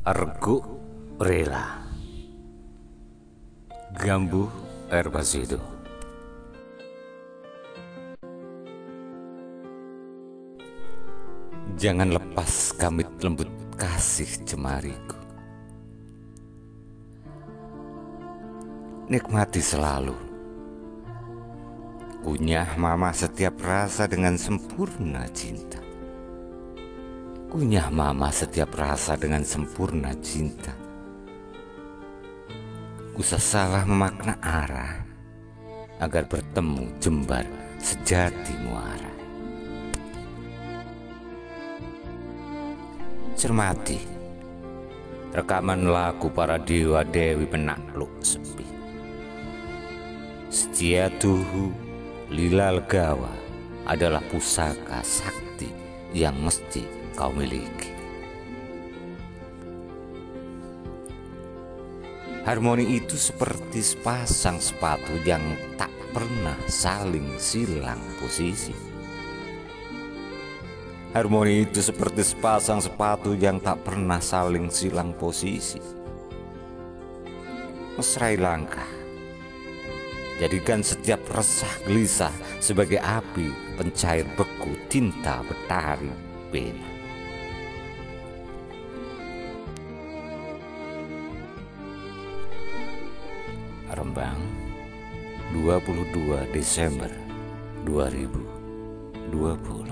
Argo rela. Gambu Erbazido. Jangan lepas kamit lembut kasih cemariku. Nikmati selalu. Kunyah mama setiap rasa dengan sempurna cinta. Kunyah mama setiap rasa dengan sempurna cinta. Usah salah memakna arah agar bertemu jembar sejati muara. Cermati rekaman lagu para dewa dewi penakluk sepi. Setia tuhu lilal gawa adalah pusaka sakti yang mesti kau miliki. Harmoni itu seperti sepasang sepatu yang tak pernah saling silang posisi. Harmoni itu seperti sepasang sepatu yang tak pernah saling silang posisi. Mesrai langkah. Jadikan setiap resah gelisah sebagai api pencair beku tinta betari pena. Rembang 22 Desember 2020.